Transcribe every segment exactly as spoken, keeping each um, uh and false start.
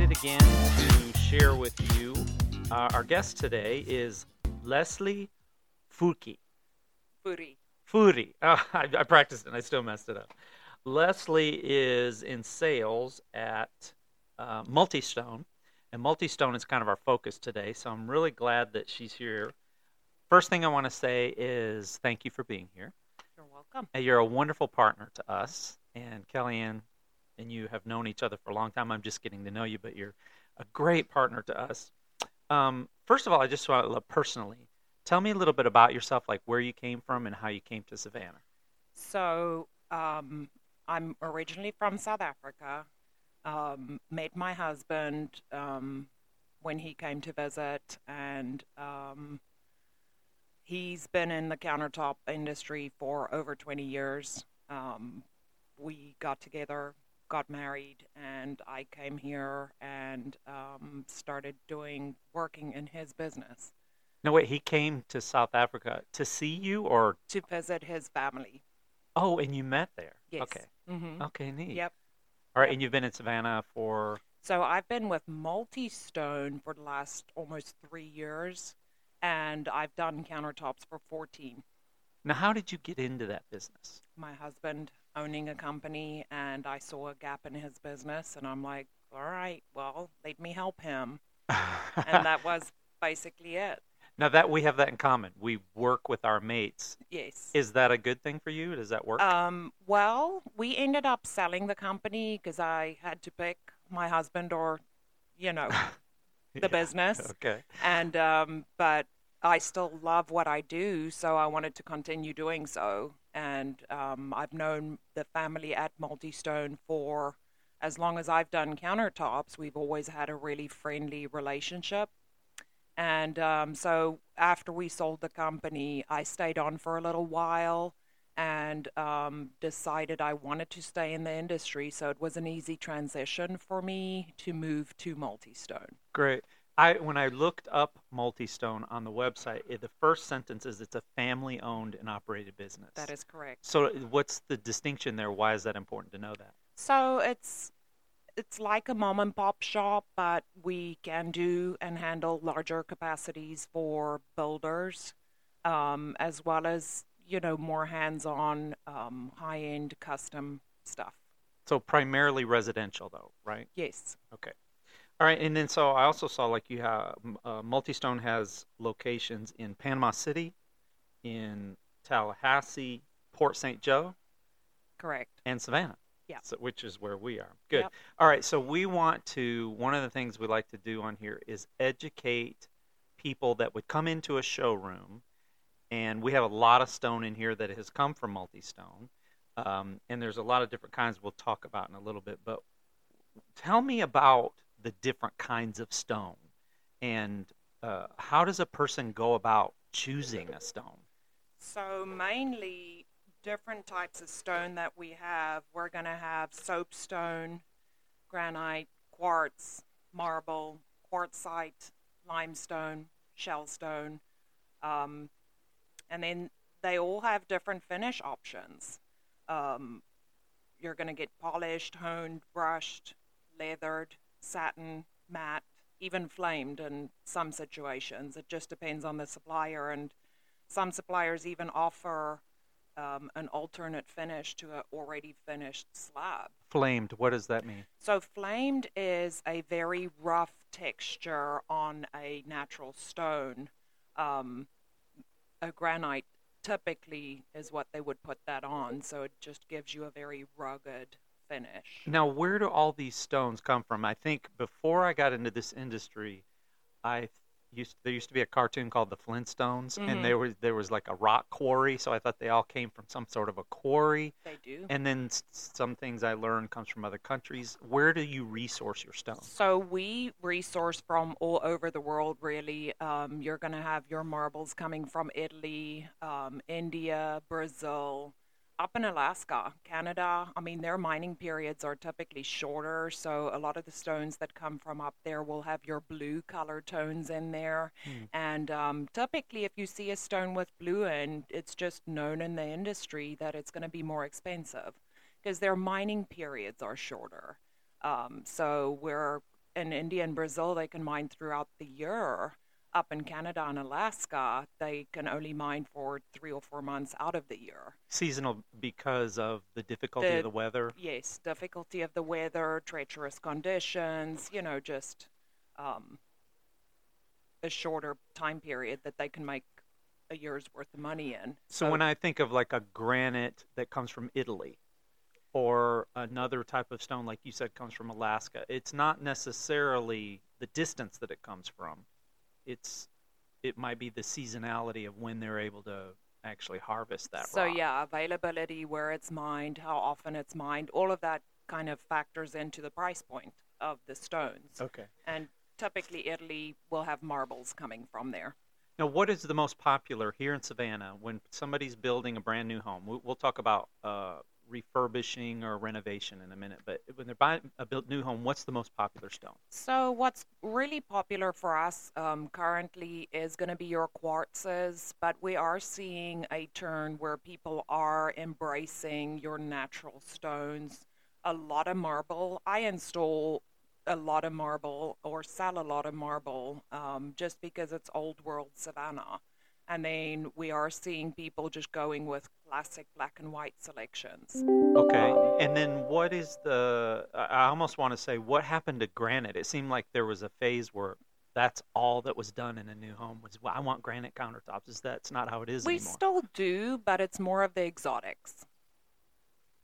excited again to share with you. Uh, our guest today is Leslie Fourie. Fourie. Fourie. Oh, I, I practiced it and I still messed it up. Leslie is in sales at uh, Multistone, and Multistone is kind of our focus today, so I'm really glad that she's here. First thing I want to say is thank you for being here. You're welcome. And you're a wonderful partner to us, and Kellyanne and you have known each other for a long time. I'm just getting to know you, but you're a great partner to us. Um, first of all, I just want to personally, tell me a little bit about yourself, like where you came from and how you came to Savannah. So um, I'm originally from South Africa. Um, met my husband um, when he came to visit, and um, he's been in the countertop industry for over twenty years. Um, we got together, got married, and I came here and um, started doing working in his business. No, wait, he came to South Africa to see you or? To visit his family. Oh, and you met there? Yes. Okay. Mm-hmm. Okay, neat. Yep. All right, yep. And you've been in Savannah for? So I've been with Multistone for the last almost three years, and I've done countertops for fourteen. Now, how did you get into that business? My husband owning a company, and I saw a gap in his business, and I'm like, all right, well, let me help him. And that was basically it. Now that we have that in common, we work with our mates. Yes. Is that a good thing for you? Does that work? Um, well, we ended up selling the company because I had to pick my husband or, you know, the yeah. business. Okay. And um, but I still love what I do, so I wanted to continue doing so. And um, I've known the family at Multistone for as long as I've done countertops. We've always had a really friendly relationship. And um, so after we sold the company, I stayed on for a little while and um, decided I wanted to stay in the industry. So it was an easy transition for me to move to Multistone. Great. I when I looked up Multistone on the website, it, the first sentence is it's a family-owned and operated business. That is correct. So what's the distinction there? Why is that important to know that? So it's... It's like a mom-and-pop shop, but we can do and handle larger capacities for builders, um, as well as, you know, more hands-on, um, high-end custom stuff. So primarily residential, though, right? Yes. Okay. All right, and then so I also saw, like, you have uh, Multistone has locations in Panama City, in Tallahassee, Port Saint Joe. Correct. And Savannah. Yeah. So, which is where we are. Good. Yep. All right. So we want to, one of the things we like to do on here is educate people that would come into a showroom. And we have a lot of stone in here that has come from Multistone. Um, and there's a lot of different kinds we'll talk about in a little bit. But tell me about the different kinds of stone. And uh, how does a person go about choosing a stone? So mainly... different types of stone that we have. We're going to have soapstone, granite, quartz, marble, quartzite, limestone, shellstone, um, and then they all have different finish options. Um, you're going to get polished, honed, brushed, leathered, satin, matte, even flamed in some situations. It just depends on the supplier, and some suppliers even offer Um, an alternate finish to an already finished slab. Flamed, what does that mean? So flamed is a very rough texture on a natural stone. Um, a granite typically is what they would put that on, so it just gives you a very rugged finish. Now, where do all these stones come from? I think before I got into this industry, I Used to, there used to be a cartoon called The Flintstones, mm-hmm. and there was there was like a rock quarry, so I thought they all came from some sort of a quarry. They do. And then s- some things I learned comes from other countries. Where do you resource your stone? So we resource from all over the world, really. Um, you're going to have your marbles coming from Italy, um, India, Brazil, up in Alaska, Canada. I mean, their mining periods are typically shorter, so a lot of the stones that come from up there will have your blue color tones in there. Mm. And um, typically, if you see a stone with blue in, it's just known in the industry that it's going to be more expensive because their mining periods are shorter. Um, so we're in India and Brazil, they can mine throughout the year. Up in Canada and Alaska, they can only mine for three or four months out of the year. Seasonal because of the difficulty the, of the weather? Yes, difficulty of the weather, treacherous conditions, you know, just um, a shorter time period that they can make a year's worth of money in. So, so when I think of like a granite that comes from Italy or another type of stone, like you said, comes from Alaska, it's not necessarily the distance that it comes from. It's, it might be the seasonality of when they're able to actually harvest that so rock. So yeah, availability, where it's mined, how often it's mined, all of that kind of factors into the price point of the stones. Okay. And typically Italy will have marbles coming from there. Now, what is the most popular here in Savannah when somebody's building a brand new home? We'll talk about uh, refurbishing or renovation in a minute, but when they're buying a built new home, what's the most popular stone? So what's really popular for us um, currently is going to be your quartzes, but we are seeing a turn where people are embracing your natural stones. A lot of marble. I install a lot of marble or sell a lot of marble um, just because it's old world Savannah. And then we are seeing people just going with classic black and white selections. Okay. Um, and then what is the, I almost want to say, what happened to granite? It seemed like there was a phase where that's all that was done in a new home was, well, I want granite countertops. Is that's not how it is we anymore? We still do, but it's more of the exotics.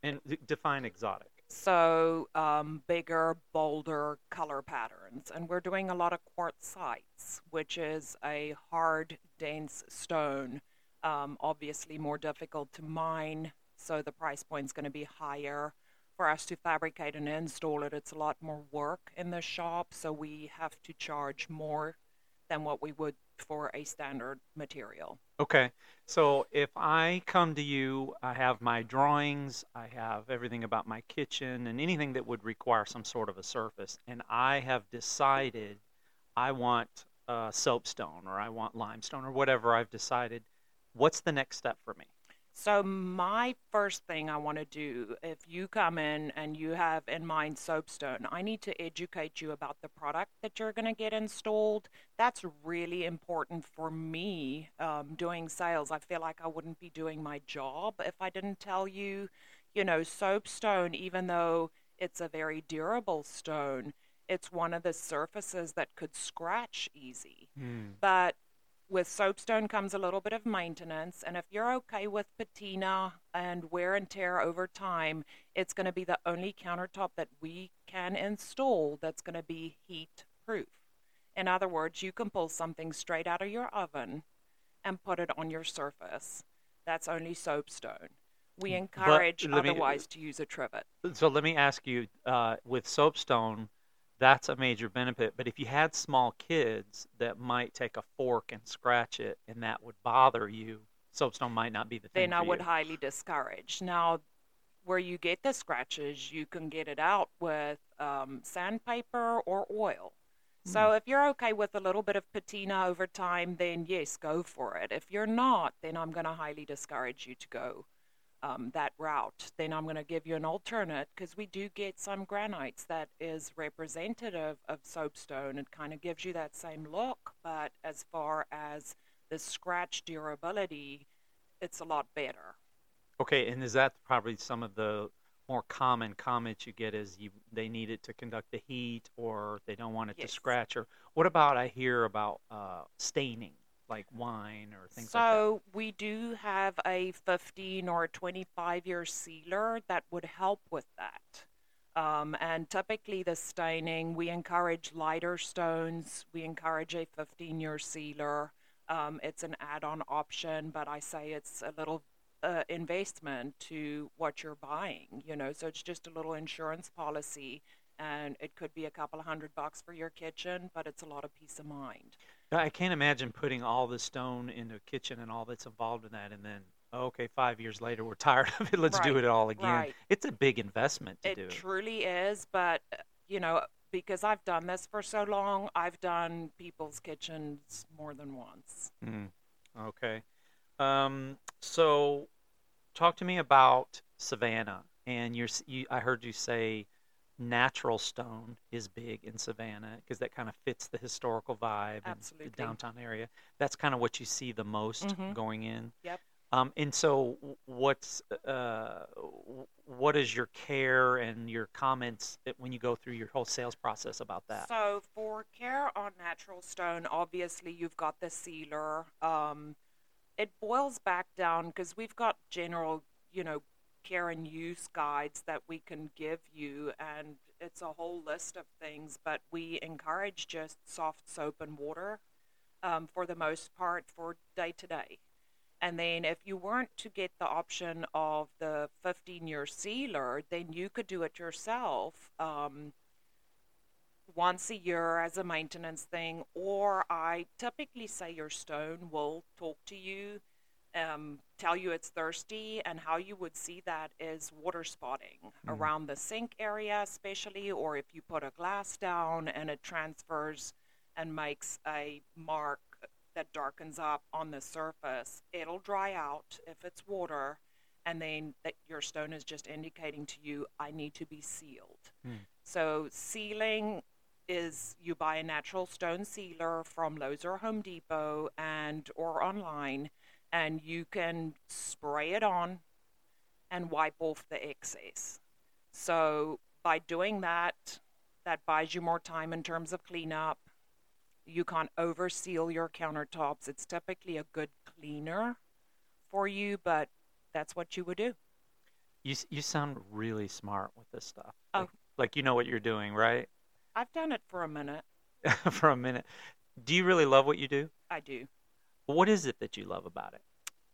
And define exotic. So um, bigger, bolder color patterns. And we're doing a lot of quartzites, which is a hard, dense stone, um, obviously more difficult to mine, so the price point's going to be higher. For us to fabricate and install it, it's a lot more work in the shop, so we have to charge more than what we would for a standard material. Okay. So if I come to you, I have my drawings, I have everything about my kitchen and anything that would require some sort of a surface, and I have decided I want uh, soapstone or I want limestone or whatever I've decided, what's the next step for me? So my first thing I want to do, if you come in and you have in mind soapstone, I need to educate you about the product that you're going to get installed. That's really important for me um, doing sales. I feel like I wouldn't be doing my job if I didn't tell you, you know, soapstone, even though it's a very durable stone, it's one of the surfaces that could scratch easy. Mm. But with soapstone comes a little bit of maintenance, and if you're okay with patina and wear and tear over time, it's going to be the only countertop that we can install that's going to be heat-proof. In other words, you can pull something straight out of your oven and put it on your surface. That's only soapstone. We encourage otherwise me, to use a trivet. So let me ask you, uh, with soapstone, that's a major benefit. But if you had small kids that might take a fork and scratch it and that would bother you, soapstone might not be the thing. Then I would you. highly discourage. Now, where you get the scratches, you can get it out with um, sandpaper or oil. Mm. So if you're okay with a little bit of patina over time, then yes, go for it. If you're not, then I'm going to highly discourage you to go Um, that route. Then I'm going to give you an alternate, because we do get some granites that is representative of soapstone. It kind of gives you that same look, but as far as the scratch durability, it's a lot better. Okay, and is that probably some of the more common comments you get, is you, they need it to conduct the heat, or they don't want it yes. to scratch? Or what about, I hear about uh, staining, like wine or things so like that? So we do have a fifteen or twenty-five year sealer that would help with that. Um, and typically the staining, we encourage lighter stones. We encourage a fifteen year sealer. Um, it's an add-on option, but I say it's a little uh, investment to what you're buying, you know, so it's just a little insurance policy. And it could be a couple of hundred bucks for your kitchen, but it's a lot of peace of mind. I can't imagine putting all the stone into a kitchen and all that's involved in that, and then, okay, five years later, we're tired of it. Let's right, do it all again. Right. It's a big investment to it do. It truly is, but, you know, because I've done this for so long, I've done people's kitchens more than once. Mm, okay. Um, so talk to me about Savannah. And you're, you, I heard you say natural stone is big in Savannah because that kind of fits the historical vibe Absolutely. And the downtown area. That's kind of what you see the most mm-hmm. going in. Yep. Um, and so what's uh, what is your care and your comments when you go through your whole sales process about that? So for care on natural stone, obviously you've got the sealer. Um, it boils back down because we've got general, you know, care and use guides that we can give you, and it's a whole list of things, but we encourage just soft soap and water um, for the most part for day-to-day. And then if you weren't to get the option of the fifteen-year sealer, then you could do it yourself um, once a year as a maintenance thing. Or I typically say your stone will talk to you, um, tell you it's thirsty. And how you would see that is water spotting mm-hmm. around the sink area especially, or if you put a glass down and it transfers and makes a mark that darkens up on the surface, it'll dry out if it's water, and then that your stone is just indicating to you, I need to be sealed. Mm. So sealing is you buy a natural stone sealer from Lowe's or Home Depot and or online, and you can spray it on and wipe off the excess. So by doing that, that buys you more time in terms of cleanup. You can't over seal your countertops. It's typically a good cleaner for you, but that's what you would do. You you sound really smart with this stuff. Oh. Like, like you know what you're doing, right? I've done it for a minute. For a minute. Do you really love what you do? I do. What is it that you love about it?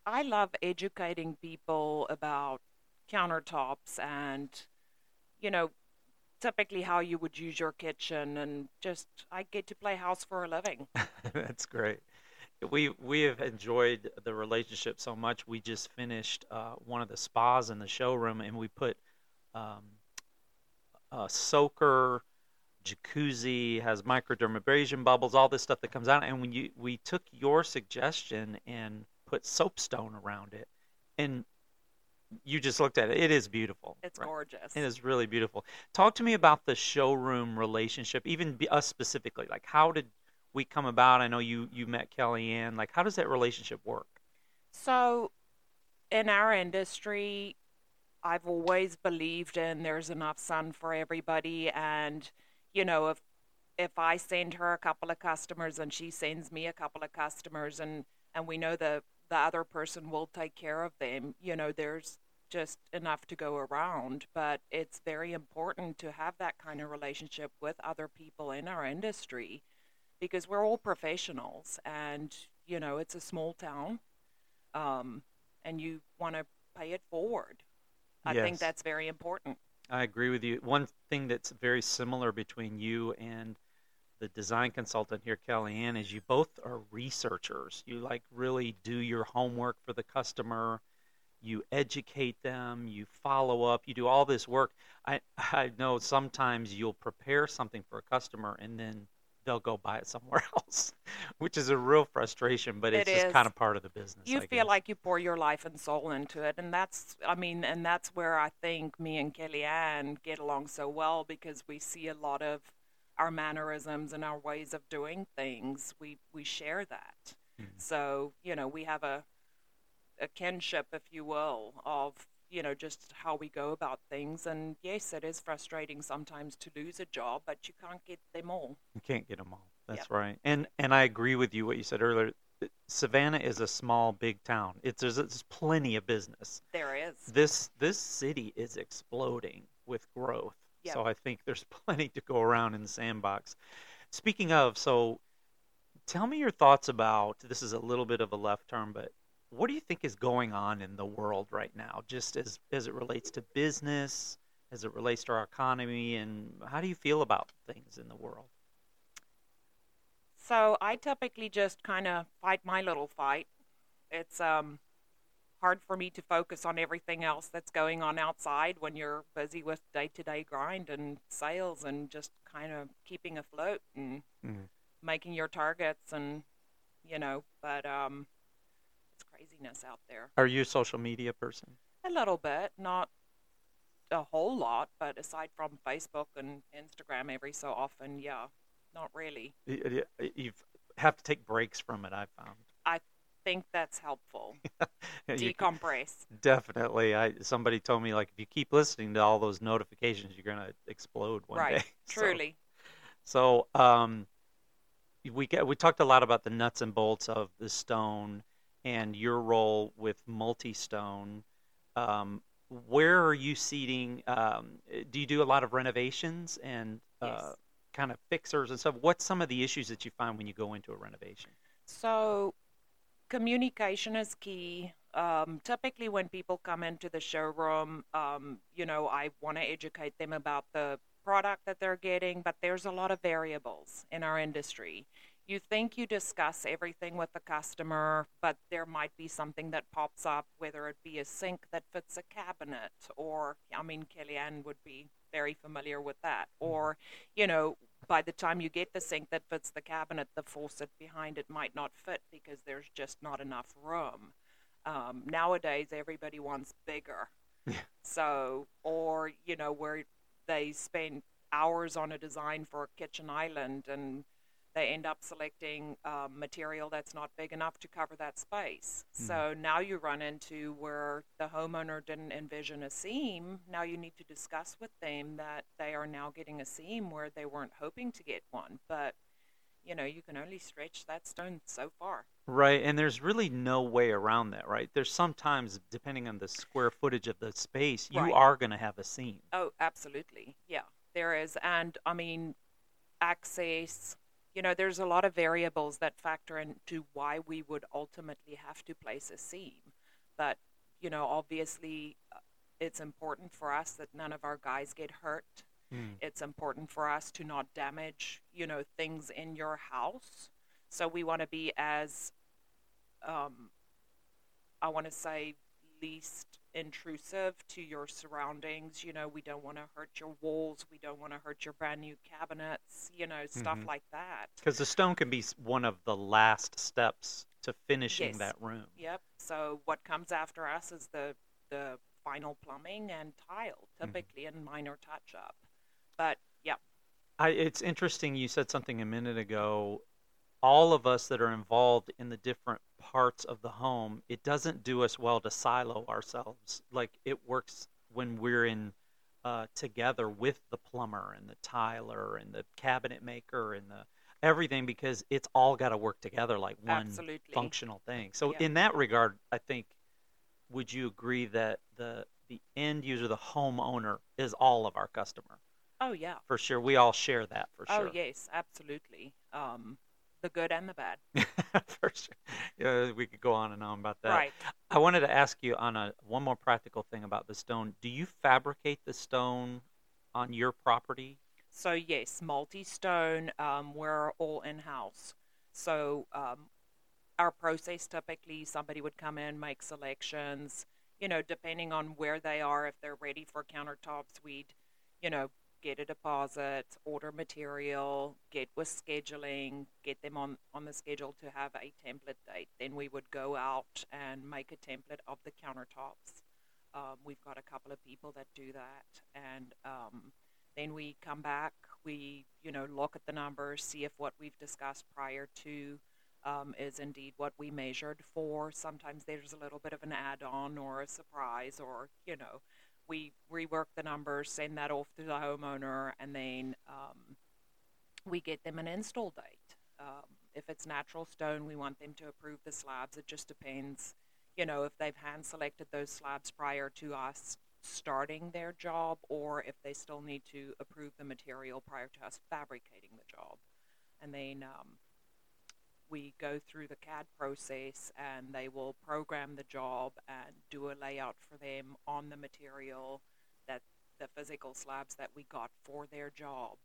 I love educating people about countertops and, you know, typically how you would use your kitchen, and just I get to play house for a living. That's great. We we have enjoyed the relationship so much. We just finished uh, one of the spas in the showroom, and we put um, a soaker, jacuzzi, has microdermabrasion bubbles, all this stuff that comes out. And when you we took your suggestion and put soapstone around it, and you just looked at it. It is beautiful. It's right? Gorgeous. It is really beautiful. Talk to me about the showroom relationship, even be, us specifically. Like, how did we come about? I know you, you met Kellyanne. Like, how does that relationship work? So, in our industry, I've always believed in there's enough sun for everybody. And, you know, if if I send her a couple of customers and she sends me a couple of customers, and, and we know the the other person will take care of them. You know, there's just enough to go around, but it's very important to have that kind of relationship with other people in our industry because we're all professionals and, you know, it's a small town um, and you want to pay it forward. I yes. think that's very important. I agree with you. One thing that's very similar between you and the design consultant here, Kellyanne, is you both are researchers. You like really do your homework for the customer. You educate them. You follow up. You do all this work. I I know sometimes you'll prepare something for a customer and then they'll go buy it somewhere else, which is a real frustration, but it's it just kind of part of the business. You I feel guess. Like you pour your life and soul into it. And that's, I mean, and that's where I think me and Kellyanne get along so well because we see a lot of our mannerisms and our ways of doing things, we, we share that. Mm-hmm. So, you know, we have a a kinship, if you will, of, you know, just how we go about things. And yes, it is frustrating sometimes to lose a job, but you can't get them all. You can't get them all. That's yep. right. And and I agree with you what you said earlier. Savannah is a small, big town. It's there's, there's plenty of business. There is. This this city is exploding with growth. Yep. So I think there's plenty to go around in the sandbox. Speaking of, so tell me your thoughts about, this is a little bit of a left turn, but what do you think is going on in the world right now, just as, as it relates to business, as it relates to our economy, and how do you feel about things in the world? So I typically just kind of fight my little fight. It's um. hard for me to focus on everything else that's going on outside when you're busy with day-to-day grind and sales and just kind of keeping afloat and mm-hmm. making your targets and, you know, but um, it's craziness out there. Are you a social media person? A little bit, not a whole lot, but aside from Facebook and Instagram every so often, yeah, not really. You have to take breaks from it, I found. I think that's helpful. Decompress. Definitely. I somebody told me, like, if you keep listening to all those notifications, you're going to explode one right. day. Truly. So, so um, we get, we talked a lot about the nuts and bolts of the stone and your role with Multistone. Um, where are you seating? Um, do you do a lot of renovations and yes. uh, kind of fixers and stuff? What's some of the issues that you find when you go into a renovation? So communication is key. Um, typically when people come into the showroom, um, you know, I want to educate them about the product that they're getting, but there's a lot of variables in our industry. You think you discuss everything with the customer, but there might be something that pops up, whether it be a sink that fits a cabinet, or, I mean, Kellyanne would be very familiar with that. Or, you know, by the time you get the sink that fits the cabinet, the faucet behind it might not fit because there's just not enough room. Um, nowadays, everybody wants bigger. Yeah. So, or, you know, where they spend hours on a design for a kitchen island and they end up selecting um, material that's not big enough to cover that space. Mm-hmm. So now you run into where the homeowner didn't envision a seam. Now you need to discuss with them that they are now getting a seam where they weren't hoping to get one. But, you know, you can only stretch that stone so far. Right, and there's really no way around that, right? There's sometimes, depending on the square footage of the space, you right. are going to have a seam. Oh, absolutely, yeah. There is, and, I mean, access... You know, there's a lot of variables that factor into why we would ultimately have to place a seam. But, you know, obviously it's important for us that none of our guys get hurt. Mm. It's important for us to not damage, you know, things in your house. So we want to be as, um, I want to say, least intrusive to your surroundings. You know, we don't want to hurt your walls, we don't want to hurt your brand new cabinets, you know, stuff mm-hmm. like that, because the stone can be one of the last steps to finishing yes. that room. Yep. So what comes after us is the the final plumbing and tile, typically mm-hmm. and minor touch up. But yeah, I, it's interesting you said something a minute ago. All of us that are involved in the different parts of the home, it doesn't do us well to silo ourselves. Like, it works when we're in uh, together with the plumber and the tiler and the cabinet maker and the everything, because it's all got to work together like one Absolutely. Functional thing. So yeah. in that regard, I think, would you agree that the the end user, the homeowner, is all of our customer? Oh, yeah. For sure. We all share that for oh, sure. Oh, yes. Absolutely. Um The good and the bad. For sure. Yeah, we could go on and on about that. Right. I wanted to ask you on a one more practical thing about the stone. Do you fabricate the stone on your property? So, yes, Multistone, um, we're all in-house. So um, our process, typically somebody would come in, make selections, you know, depending on where they are. If they're ready for countertops, we'd, you know, get a deposit, order material, get with scheduling, get them on, on the schedule to have a template date. Then we would go out and make a template of the countertops. Um, we've got a couple of people that do that. And um, then we come back, we, you know, look at the numbers, see if what we've discussed prior to um, is indeed what we measured for. Sometimes there's a little bit of an add-on or a surprise, or, you know, we rework the numbers, send that off to the homeowner, and then um, we get them an install date. Um, if it's natural stone, we want them to approve the slabs. It just depends, you know, if they've hand-selected those slabs prior to us starting their job, or if they still need to approve the material prior to us fabricating the job. And then um, we go through the C A D process, and they will program the job and do a layout for them on the material, that the physical slabs that we got for their job.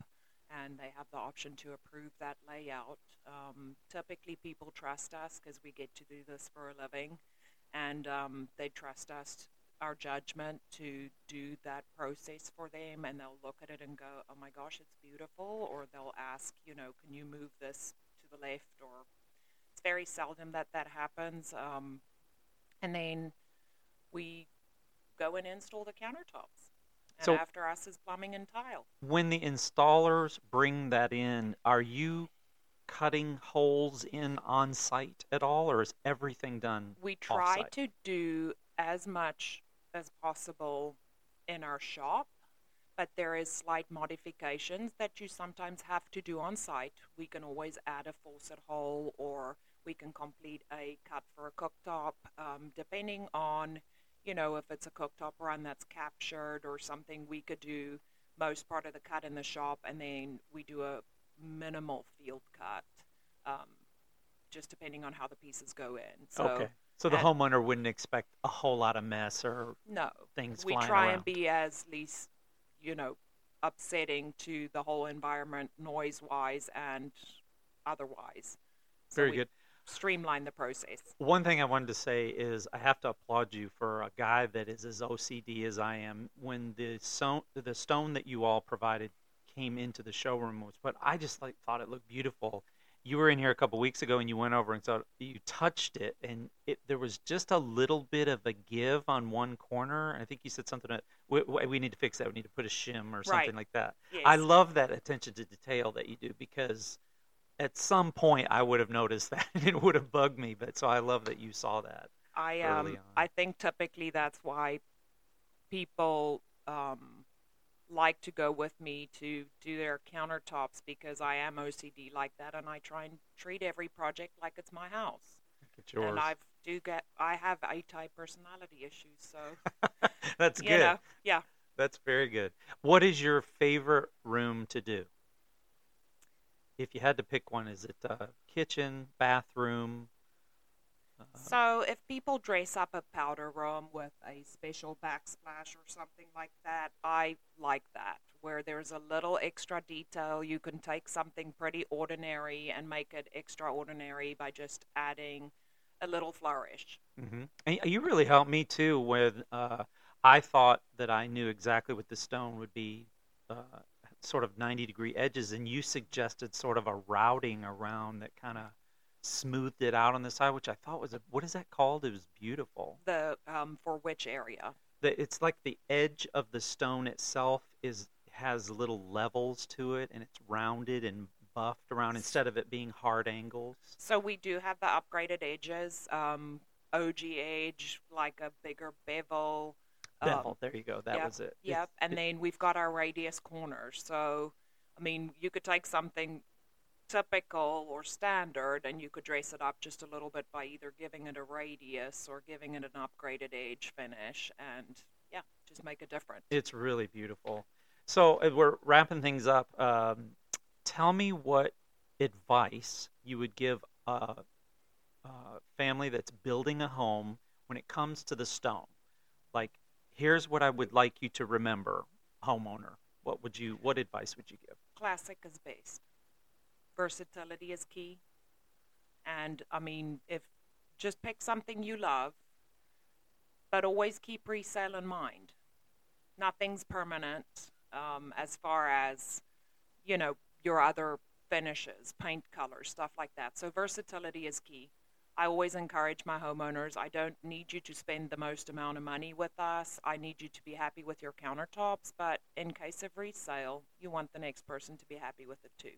And they have the option to approve that layout. Um, typically people trust us because we get to do this for a living, and um, they trust us, our judgment, to do that process for them. And they'll look at it and go, oh my gosh, it's beautiful. Or they'll ask, you know, can you move this to the left? Or it's very seldom that that happens. Um, and then we go and install the countertops. And so after us is plumbing and tile. When the installers bring that in, are you cutting holes in on site at all, or is everything done? We try off-site? to do as much as possible in our shop, but there is slight modifications that you sometimes have to do on site. We can always add a faucet hole, or we can complete a cut for a cooktop, um, depending on, you know, if it's a cooktop run that's captured or something. We could do most part of the cut in the shop, and then we do a minimal field cut, um, just depending on how the pieces go in. So, okay. So the homeowner wouldn't expect a whole lot of mess or no, things flying around. We try and be as least, you know, upsetting to the whole environment, noise-wise and otherwise. So Very good. Streamline the process. One thing I wanted to say is I have to applaud you for a guy that is as O C D as I am. When the so- the stone that you all provided came into the showroom, was but I just like thought it looked beautiful. You were in here a couple weeks ago and you went over and saw, you touched it, and it, there was just a little bit of a give on one corner. I think you said something that we, we need to fix that. We need to put a shim or something right. like that. Yes. I love that attention to detail that you do, because at some point I would have noticed that and it would have bugged me. But so I love that you saw that. I um I think typically that's why people um like to go with me to do their countertops, because I am O C D like that, and I try and treat every project like it's my house. It's yours. And I do get I have A-type personality issues, so that's good. Know, yeah, that's very good. What is your favorite room to do? If you had to pick one, is it uh, kitchen, bathroom? Uh, so if people dress up a powder room with a special backsplash or something like that, I like that, where there's a little extra detail. You can take something pretty ordinary and make it extraordinary by just adding a little flourish. Mm-hmm. And you really helped me, too, with uh, I thought that I knew exactly what the stone would be, uh sort of ninety degree edges, and you suggested sort of a routing around that kind of smoothed it out on the side, which I thought was a, what is that called? It was beautiful. The um for which area? The, it's like the edge of the stone itself is has little levels to it, and it's rounded and buffed around instead of it being hard angles. So we do have the upgraded edges, um O G edge, like a bigger bevel. Bevel. There you go. That yep, was it. Yep. It, and it, then we've got our radius corners. So, I mean, you could take something typical or standard and you could dress it up just a little bit by either giving it a radius or giving it an upgraded edge finish, and, yeah, just make a difference. It's really beautiful. So we're wrapping things up. Um, tell me what advice you would give a, a family that's building a home when it comes to the stone. Like, here's what I would like you to remember, homeowner. What would you? What advice would you give? Classic is best. Versatility is key. And, I mean, if just pick something you love, but always keep resale in mind. Nothing's permanent um, as far as, you know, your other finishes, paint colors, stuff like that. So versatility is key. I always encourage my homeowners, I don't need you to spend the most amount of money with us. I need you to be happy with your countertops, but in case of resale, you want the next person to be happy with it too.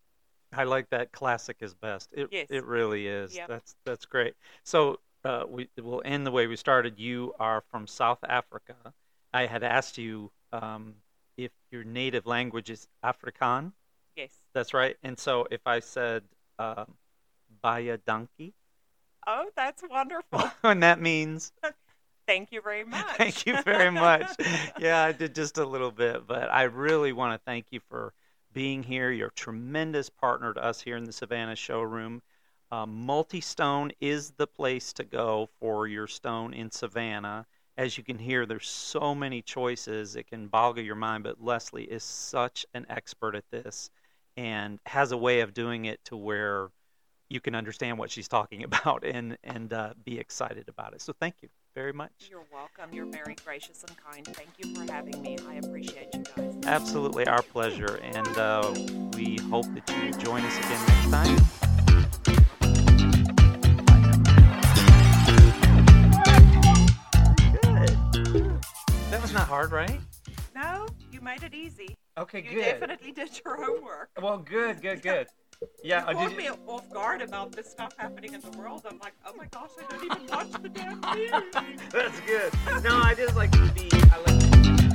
I like that. Classic is best. It yes. It really is. Yep. That's that's great. So uh, we will end the way we started. You are from South Africa. I had asked you um, if your native language is Afrikaans. Yes. That's right. And so if I said um, Baie Dankie. Oh, that's wonderful. And that means? Thank you very much. Thank you very much. Yeah, I did just a little bit, but I really want to thank you for being here. You're a tremendous partner to us here in the Savannah showroom. Uh, Multistone is the place to go for your stone in Savannah. As you can hear, there's so many choices. It can boggle your mind, but Leslie is such an expert at this and has a way of doing it to where you can understand what she's talking about and, and uh, be excited about it. So thank you very much. You're welcome. You're very gracious and kind. Thank you for having me. I appreciate you guys. Absolutely. Our pleasure. And uh, we hope that you join us again next time. Good. That was not hard, right? No. made it easy. Okay, you good. You definitely did your homework. Well, good, good, good. Yeah, you caught me off guard about this stuff happening in the world. I'm like, oh my gosh, I don't even watch the damn news. That's good. No, I just like to be. I like to be.